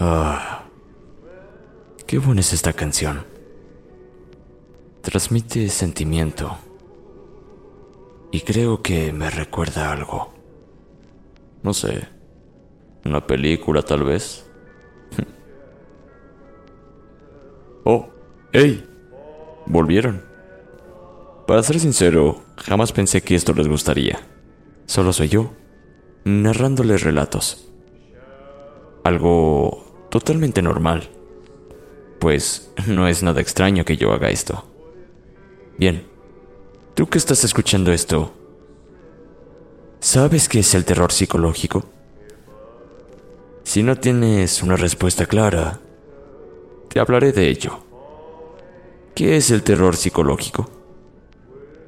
Ah, qué buena es esta canción. Transmite sentimiento. Y creo que me recuerda a algo. No sé, una película tal vez. Oh, hey, volvieron. Para ser sincero, jamás pensé que esto les gustaría. Solo soy yo, narrándoles relatos. Algo totalmente normal, pues no es nada extraño que yo haga esto. Bien, tú que estás escuchando esto, ¿sabes qué es el terror psicológico? Si no tienes una respuesta clara, te hablaré de ello. ¿Qué es el terror psicológico?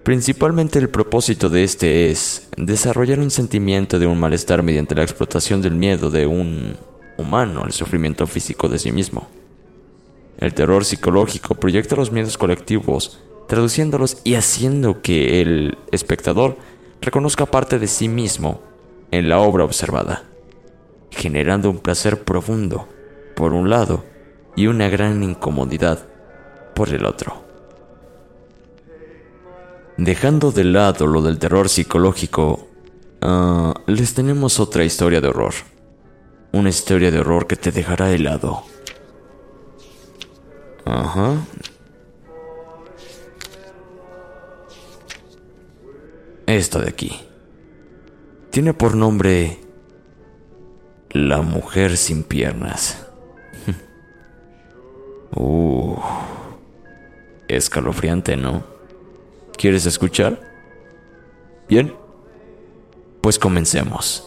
Principalmente el propósito de este es desarrollar un sentimiento de un malestar mediante la explotación del miedo de un humano al sufrimiento físico de sí mismo. El terror psicológico proyecta los miedos colectivos, traduciéndolos y haciendo que el espectador reconozca parte de sí mismo en la obra observada, generando un placer profundo por un lado y una gran incomodidad por el otro. Dejando de lado lo del terror psicológico, les tenemos otra historia de horror. Una historia de horror que te dejará helado. Ajá. Esta de aquí. Tiene por nombre La Mujer Sin Piernas. Escalofriante, ¿no? ¿Quieres escuchar? Bien, pues comencemos.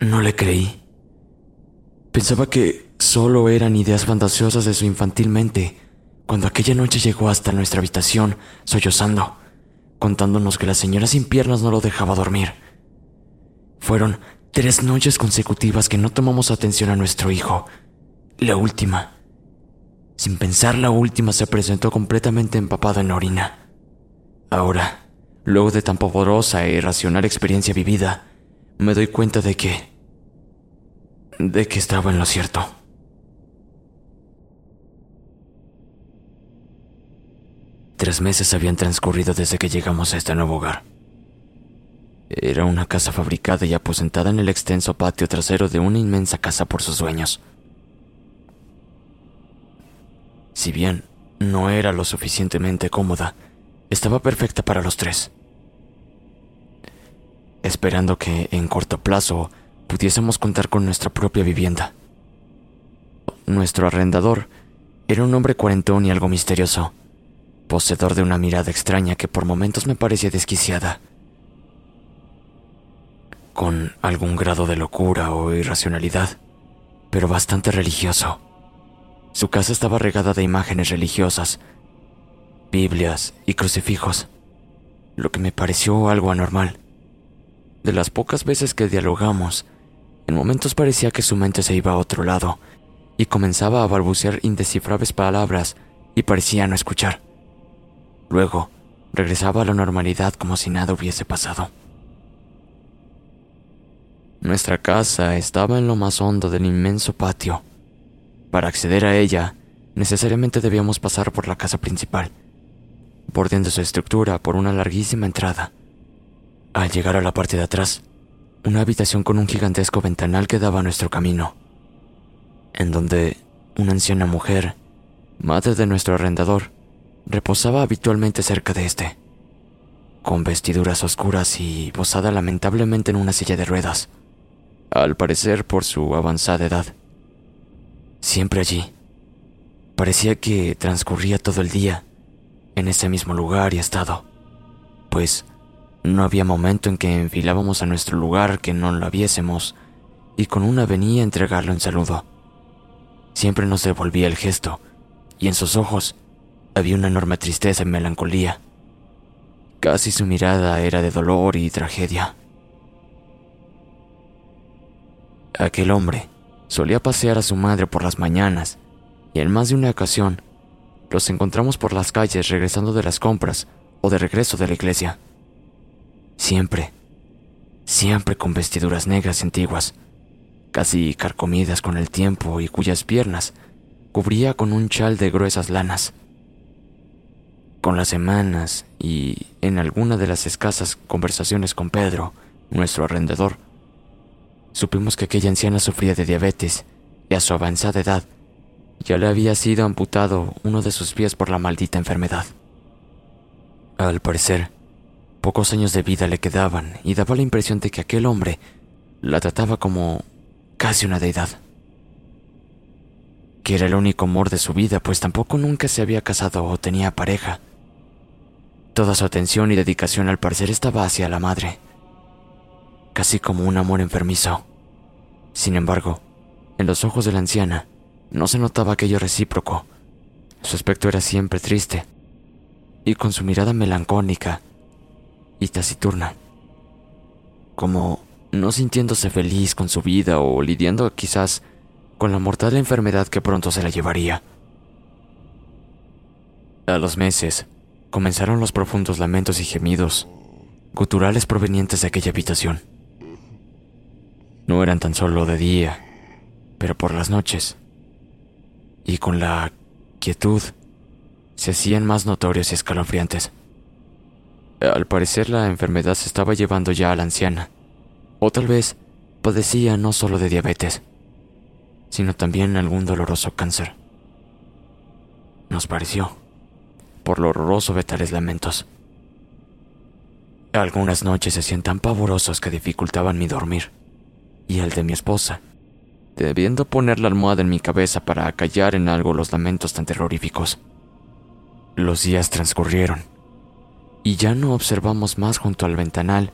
No le creí. Pensaba que solo eran ideas fantasiosas de su infantil mente, cuando aquella noche llegó hasta nuestra habitación, sollozando, contándonos que la señora sin piernas no lo dejaba dormir. Fueron 3 noches consecutivas que no tomamos atención a nuestro hijo, La última. Sin pensar, la última se presentó completamente empapada en la orina. Ahora, luego de tan pavorosa e irracional experiencia vivida, me doy cuenta de que... estaba en lo cierto. Tres meses habían transcurrido desde que llegamos a este nuevo hogar. Era una casa fabricada y aposentada en el extenso patio trasero de una inmensa casa por sus dueños. Si bien no era lo suficientemente cómoda, estaba perfecta para los tres. Esperando que, en corto plazo, pudiésemos contar con nuestra propia vivienda. Nuestro arrendador era un hombre cuarentón y algo misterioso, poseedor de una mirada extraña que por momentos me parecía desquiciada, con algún grado de locura o irracionalidad, pero bastante religioso. Su casa estaba regada de imágenes religiosas, Biblias y crucifijos, lo que me pareció algo anormal. De las pocas veces que dialogamos, en momentos parecía que su mente se iba a otro lado y comenzaba a balbucear indescifrables palabras y parecía no escuchar. Luego, regresaba a la normalidad como si nada hubiese pasado. Nuestra casa estaba en lo más hondo del inmenso patio. Para acceder a ella, necesariamente debíamos pasar por la casa principal, bordeando su estructura por una larguísima entrada. Al llegar a la parte de atrás, una habitación con un gigantesco ventanal que daba a nuestro camino, en donde una anciana mujer, madre de nuestro arrendador, reposaba habitualmente cerca de este, con vestiduras oscuras y posada lamentablemente en una silla de ruedas, al parecer por su avanzada edad. Siempre allí. Parecía que transcurría todo el día en ese mismo lugar y estado, pues no había momento en que enfilábamos a nuestro lugar que no la viésemos, y con una venía a entregarle un saludo. Siempre nos devolvía el gesto, y en sus ojos había una enorme tristeza y melancolía. Casi su mirada era de dolor y tragedia. Aquel hombre solía pasear a su madre por las mañanas, y en más de una ocasión los encontramos por las calles regresando de las compras o de regreso de la iglesia. Siempre con vestiduras negras antiguas, casi carcomidas con el tiempo y cuyas piernas cubría con un chal de gruesas lanas. Con las semanas y en alguna de las escasas conversaciones con Pedro, nuestro arrendador, supimos que aquella anciana sufría de diabetes y a su avanzada edad ya le había sido amputado uno de sus pies por la maldita enfermedad. Al parecer, pocos años de vida le quedaban y daba la impresión de que aquel hombre la trataba como casi una deidad, que era el único amor de su vida, pues tampoco nunca se había casado o tenía pareja. Toda su atención y dedicación al parecer estaba hacia la madre, casi como un amor enfermizo. Sin embargo, en los ojos de la anciana no se notaba aquello recíproco. Su aspecto era siempre triste, y con su mirada melancólica y taciturna, como no sintiéndose feliz con su vida o lidiando quizás con la mortal enfermedad que pronto se la llevaría. A los meses, comenzaron los profundos lamentos y gemidos guturales provenientes de aquella habitación. No eran tan solo de día, pero por las noches, y con la quietud, se hacían más notorios y escalofriantes. Al parecer la enfermedad se estaba llevando ya a la anciana, o tal vez padecía no solo de diabetes, sino también algún doloroso cáncer. Nos pareció, por lo horroroso de tales lamentos. Algunas noches se hacían tan pavorosos que dificultaban mi dormir y el de mi esposa, debiendo poner la almohada en mi cabeza para acallar en algo los lamentos tan terroríficos. Los días transcurrieron, y ya no observamos más junto al ventanal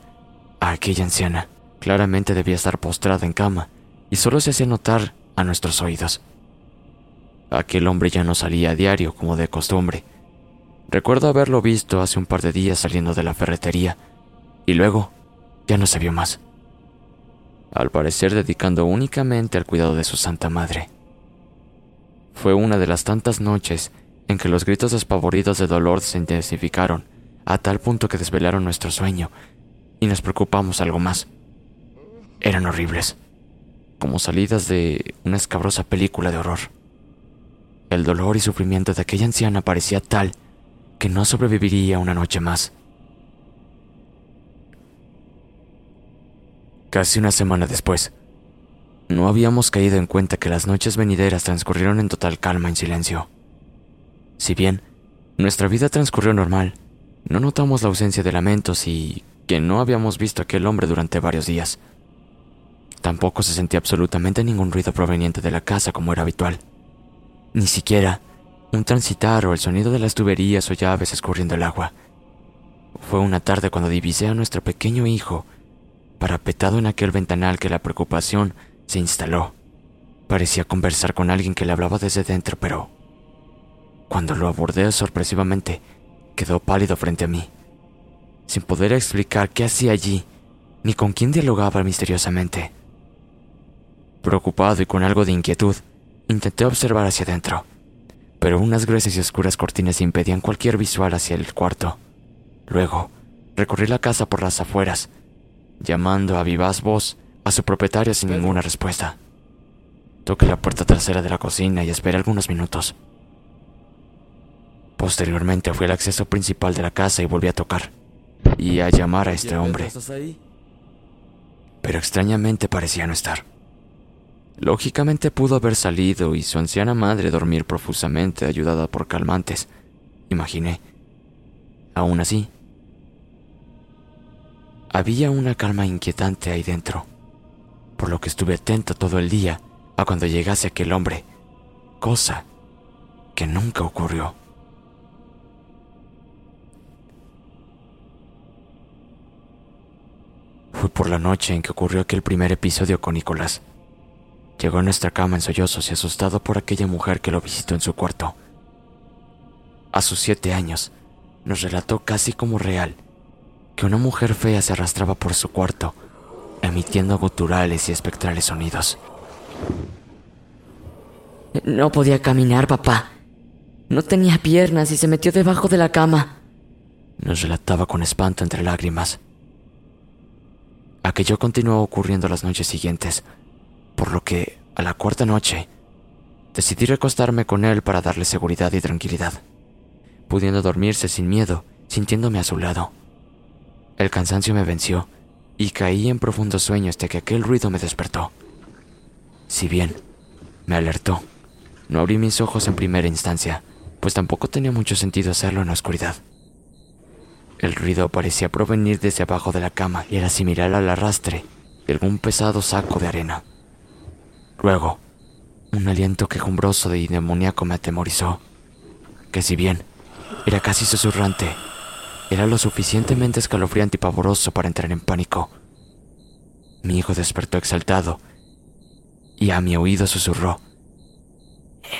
a aquella anciana. Claramente debía estar postrada en cama, y solo se hacía notar a nuestros oídos. Aquel hombre ya no salía a diario como de costumbre. Recuerdo haberlo visto hace un par de días saliendo de la ferretería, y luego ya no se vio más, al parecer dedicando únicamente al cuidado de su santa madre. Fue una de las tantas noches en que los gritos despavoridos de dolor se intensificaron, a tal punto que desvelaron nuestro sueño, y nos preocupamos algo más. Eran horribles, como salidas de una escabrosa película de horror. El dolor y sufrimiento de aquella anciana parecía tal que no sobreviviría una noche más. Casi una semana después, no habíamos caído en cuenta que las noches venideras transcurrieron en total calma y silencio. Si bien nuestra vida transcurrió normal, no notamos la ausencia de lamentos y que no habíamos visto a aquel hombre durante varios días. Tampoco se sentía absolutamente ningún ruido proveniente de la casa como era habitual. Ni siquiera un transitar o el sonido de las tuberías o llaves escurriendo el agua. Fue una tarde cuando divisé a nuestro pequeño hijo, parapetado en aquel ventanal, que la preocupación se instaló. Parecía conversar con alguien que le hablaba desde dentro, pero cuando lo abordé sorpresivamente, quedó pálido frente a mí, sin poder explicar qué hacía allí, ni con quién dialogaba misteriosamente. Preocupado y con algo de inquietud, intenté observar hacia adentro, pero unas gruesas y oscuras cortinas impedían cualquier visual hacia el cuarto. Luego, recorrí la casa por las afueras, llamando a vivaz voz a su propietario sin ninguna respuesta. Toqué la puerta trasera de la cocina y esperé algunos minutos. Posteriormente fui al acceso principal de la casa y volví a tocar y a llamar a este hombre, pero extrañamente parecía no estar. Lógicamente pudo haber salido y su anciana madre dormir profusamente, ayudada por calmantes, imaginé. Aún así, había una calma inquietante ahí dentro, por lo que estuve atento todo el día a cuando llegase aquel hombre, cosa que nunca ocurrió. Fue por la noche en que ocurrió aquel primer episodio con Nicolás. Llegó a nuestra cama en sollozos y asustado por aquella mujer que lo visitó en su cuarto. A sus 7 años, nos relató casi como real que una mujer fea se arrastraba por su cuarto, emitiendo guturales y espectrales sonidos. No podía caminar, papá. No tenía piernas y se metió debajo de la cama, nos relataba con espanto entre lágrimas. Aquello continuó ocurriendo las noches siguientes, por lo que, a la 4ª noche, decidí recostarme con él para darle seguridad y tranquilidad, pudiendo dormirse sin miedo, sintiéndome a su lado. El cansancio me venció y caí en profundo sueño hasta que aquel ruido me despertó. Si bien me alertó, no abrí mis ojos en primera instancia, pues tampoco tenía mucho sentido hacerlo en la oscuridad. El ruido parecía provenir desde abajo de la cama y era similar al arrastre de algún pesado saco de arena. Luego, un aliento quejumbroso y demoníaco me atemorizó, que si bien era casi susurrante, era lo suficientemente escalofriante y pavoroso para entrar en pánico. Mi hijo despertó exaltado y a mi oído susurró: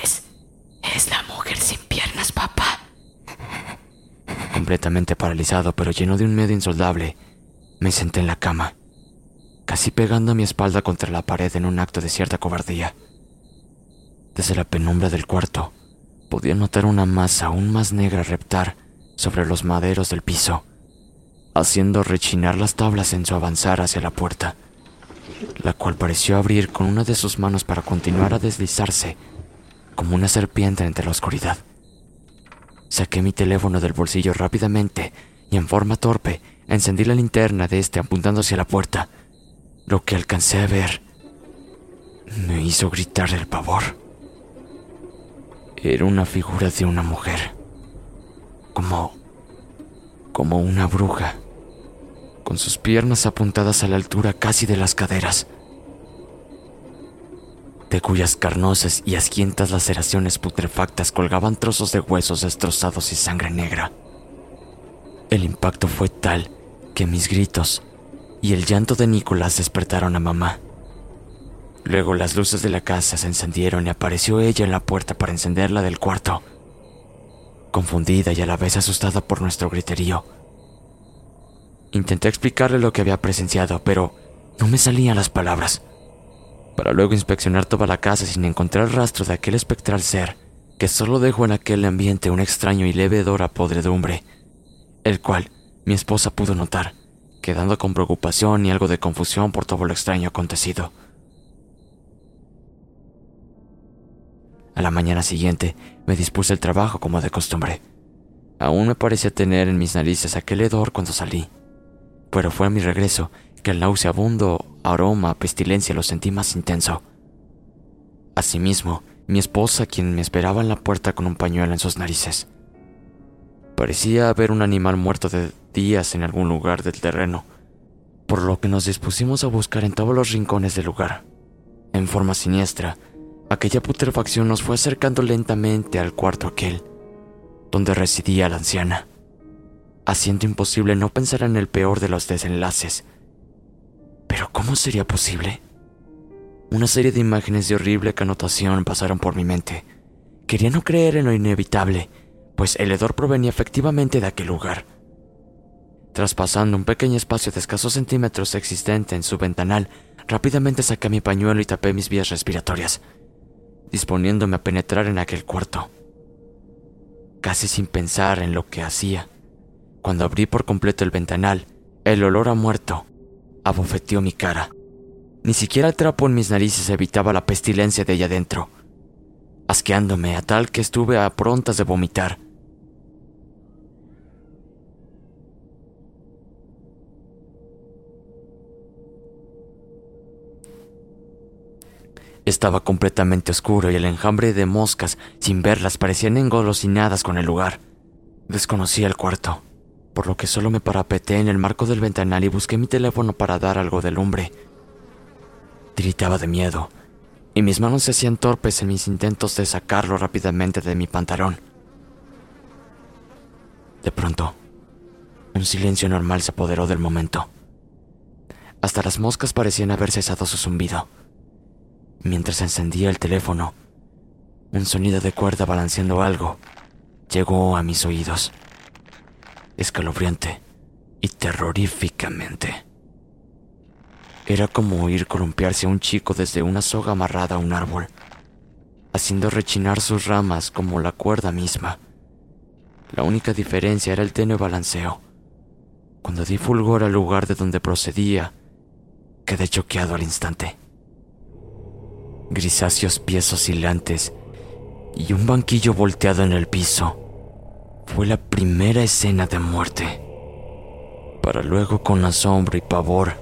Es la mujer sin piernas, papá. Completamente paralizado, pero lleno de un miedo insoldable, me senté en la cama, casi pegando mi espalda contra la pared en un acto de cierta cobardía. Desde la penumbra del cuarto, podía notar una masa aún más negra reptar sobre los maderos del piso, haciendo rechinar las tablas en su avanzar hacia la puerta, la cual pareció abrir con una de sus manos para continuar a deslizarse como una serpiente entre la oscuridad. Saqué mi teléfono del bolsillo rápidamente y en forma torpe encendí la linterna de este apuntando hacia la puerta. Lo que alcancé a ver me hizo gritar del pavor. Era una figura de una mujer, como una bruja, con sus piernas apuntadas a la altura casi de las caderas, de cuyas carnosas y asquientas laceraciones putrefactas colgaban trozos de huesos destrozados y sangre negra. El impacto fue tal que mis gritos y el llanto de Nicolás despertaron a mamá. Luego las luces de la casa se encendieron y apareció ella en la puerta para encenderla del cuarto, confundida y a la vez asustada por nuestro griterío. Intenté explicarle lo que había presenciado, pero no me salían las palabras. para luego inspeccionar toda la casa sin encontrar rastro de aquel espectral ser que solo dejó en aquel ambiente un extraño y leve hedor a podredumbre, el cual mi esposa pudo notar, quedando con preocupación y algo de confusión por todo lo extraño acontecido. A la mañana siguiente me dispuse al trabajo como de costumbre. Aún me parecía tener en mis narices aquel hedor cuando salí, pero fue a mi regreso que el nauseabundo aroma a pestilencia lo sentí más intenso. Asimismo, mi esposa, quien me esperaba en la puerta con un pañuelo en sus narices. Parecía haber un animal muerto de días en algún lugar del terreno, por lo que nos dispusimos a buscar en todos los rincones del lugar. En forma siniestra, aquella putrefacción nos fue acercando lentamente al cuarto aquel, donde residía la anciana, haciendo imposible no pensar en el peor de los desenlaces. ¿Pero cómo sería posible? Una serie de imágenes de horrible connotación pasaron por mi mente. Quería no creer en lo inevitable, pues el hedor provenía efectivamente de aquel lugar. Traspasando un pequeño espacio de escasos centímetros existente en su ventanal, rápidamente saqué mi pañuelo y tapé mis vías respiratorias, disponiéndome a penetrar en aquel cuarto, casi sin pensar en lo que hacía. Cuando abrí por completo el ventanal, el olor a muerto abofeteó mi cara. Ni siquiera el trapo en mis narices evitaba la pestilencia de allá adentro, asqueándome a tal que estuve a prontas de vomitar. Estaba completamente oscuro y el enjambre de moscas, sin verlas, parecían engolosinadas con el lugar. Desconocía el cuarto, por lo que solo me parapeté en el marco del ventanal y busqué mi teléfono para dar algo de lumbre. Tiritaba de miedo, y mis manos se hacían torpes en mis intentos de sacarlo rápidamente de mi pantalón. De pronto, un silencio normal se apoderó del momento. Hasta las moscas parecían haber cesado su zumbido. Mientras encendía el teléfono, un sonido de cuerda balanceando algo llegó a mis oídos, escalofriante y terroríficamente. Era como oír columpiarse a un chico desde una soga amarrada a un árbol, haciendo rechinar sus ramas como la cuerda misma. La única diferencia era el tenue balanceo. Cuando di fulgor al lugar de donde procedía, quedé choqueado al instante. Grisáceos pies oscilantes y un banquillo volteado en el piso fue la primera escena de muerte, para luego con asombro y pavor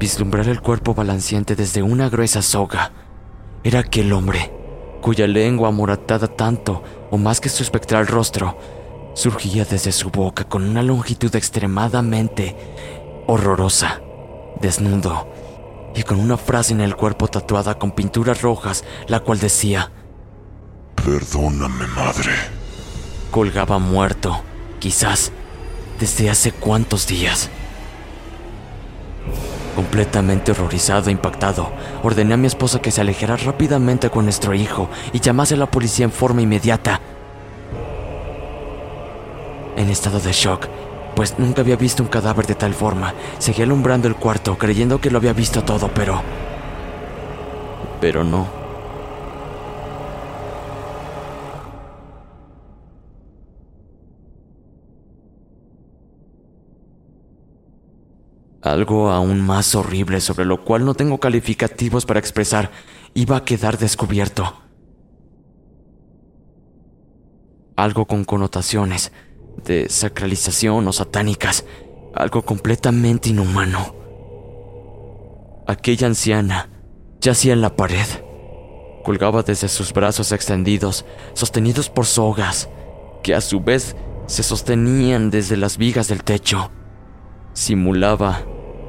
vislumbrar el cuerpo balanceante desde una gruesa soga. Era aquel hombre cuya lengua, amoratada tanto o más que su espectral rostro, surgía desde su boca con una longitud extremadamente horrorosa, desnudo y con una frase en el cuerpo tatuada con pinturas rojas, la cual decía: "Perdóname, madre". Colgaba muerto, quizás, desde hace cuántos días. Completamente horrorizado e impactado, ordené a mi esposa que se alejara rápidamente con nuestro hijo y llamase a la policía en forma inmediata. En estado de shock, pues nunca había visto un cadáver de tal forma, seguí alumbrando el cuarto, creyendo que lo había visto todo, pero no. Algo aún más horrible, sobre lo cual no tengo calificativos para expresar, iba a quedar descubierto. Algo con connotaciones de sacralización o satánicas, algo completamente inhumano. Aquella anciana yacía en la pared, colgaba desde sus brazos extendidos, sostenidos por sogas, que a su vez se sostenían desde las vigas del techo. Simulaba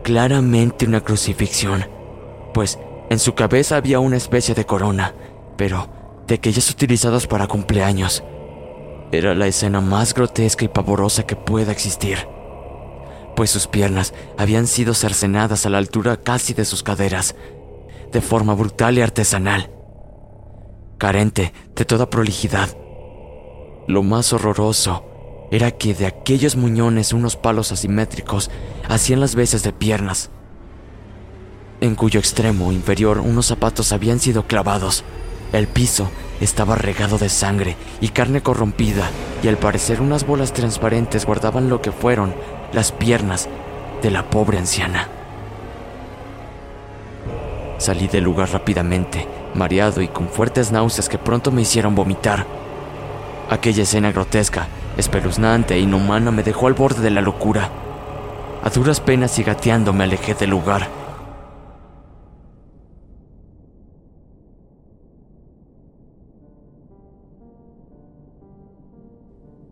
claramente una crucifixión, pues en su cabeza había una especie de corona, pero de aquellas utilizadas para cumpleaños. Era la escena más grotesca y pavorosa que pueda existir, pues sus piernas habían sido cercenadas a la altura casi de sus caderas, de forma brutal y artesanal, carente de toda prolijidad. Lo más horroroso era que de aquellos muñones unos palos asimétricos hacían las veces de piernas, en cuyo extremo inferior unos zapatos habían sido clavados. El piso estaba regado de sangre y carne corrompida, y al parecer unas bolas transparentes guardaban lo que fueron las piernas de la pobre anciana. Salí del lugar rápidamente, mareado y con fuertes náuseas que pronto me hicieron vomitar. Aquella escena grotesca, espeluznante e inhumana me dejó al borde de la locura. A duras penas y gateando me alejé del lugar.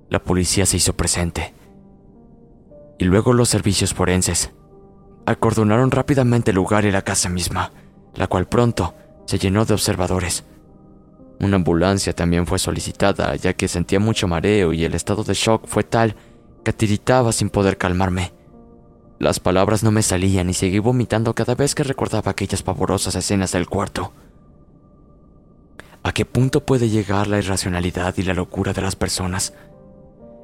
La policía se hizo presente, y luego los servicios forenses. Acordonaron rápidamente el lugar y la casa misma, la cual pronto se llenó de observadores. Una ambulancia también fue solicitada, ya que sentía mucho mareo y el estado de shock fue tal que tiritaba sin poder calmarme. Las palabras no me salían y seguí vomitando cada vez que recordaba aquellas pavorosas escenas del cuarto. ¿A qué punto puede llegar la irracionalidad y la locura de las personas?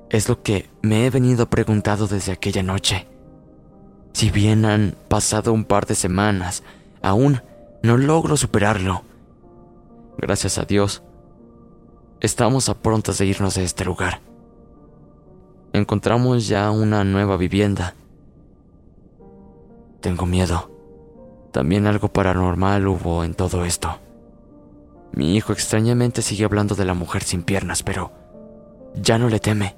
Es lo que me he venido preguntando desde aquella noche. Si bien han pasado un par de semanas, aún no logro superarlo. Gracias a Dios, estamos a prontas de irnos de este lugar. Encontramos ya una nueva vivienda. Tengo miedo. También algo paranormal hubo en todo esto. Mi hijo extrañamente sigue hablando de la mujer sin piernas, pero ya no le teme.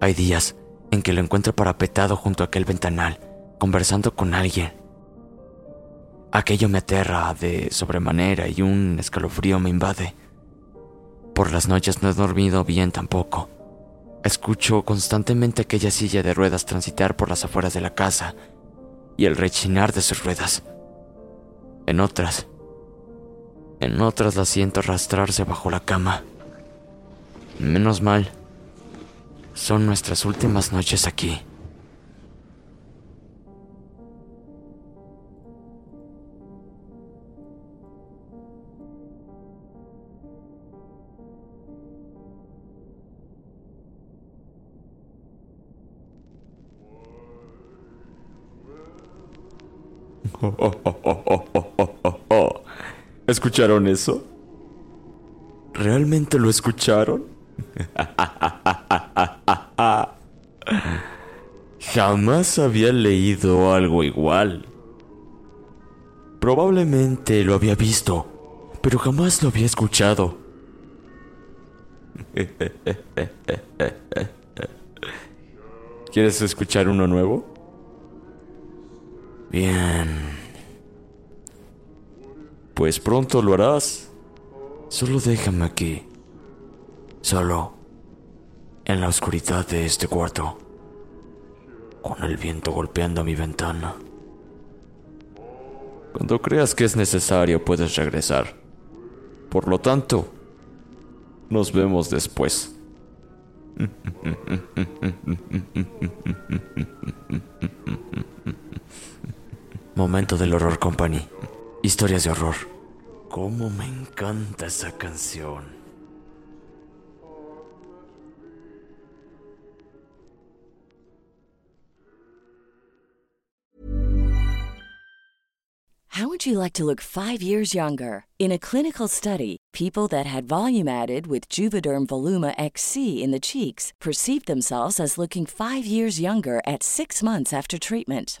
Hay días en que lo encuentro parapetado junto a aquel ventanal, conversando con alguien. Aquello me aterra de sobremanera y un escalofrío me invade. Por las noches no he dormido bien tampoco. Escucho constantemente aquella silla de ruedas transitar por las afueras de la casa y el rechinar de sus ruedas. En otras la siento arrastrarse bajo la cama. Menos mal, son nuestras últimas noches aquí. ¿Escucharon eso? ¿Realmente lo escucharon? Jamás había leído algo igual. Probablemente lo había visto, pero jamás lo había escuchado. ¿Quieres escuchar uno nuevo? Bien. Pues pronto lo harás. Solo déjame aquí. Solo. En la oscuridad de este cuarto. Con el viento golpeando mi ventana. Cuando creas que es necesario, puedes regresar. Por lo tanto, nos vemos después. Momento del Horror Company. Historias de horror. Cómo me encanta esa canción. How would you like to look 5 years younger? In a clinical study, people that had volume added with Juvederm Voluma XC in the cheeks perceived themselves as looking 5 years younger at 6 months after treatment.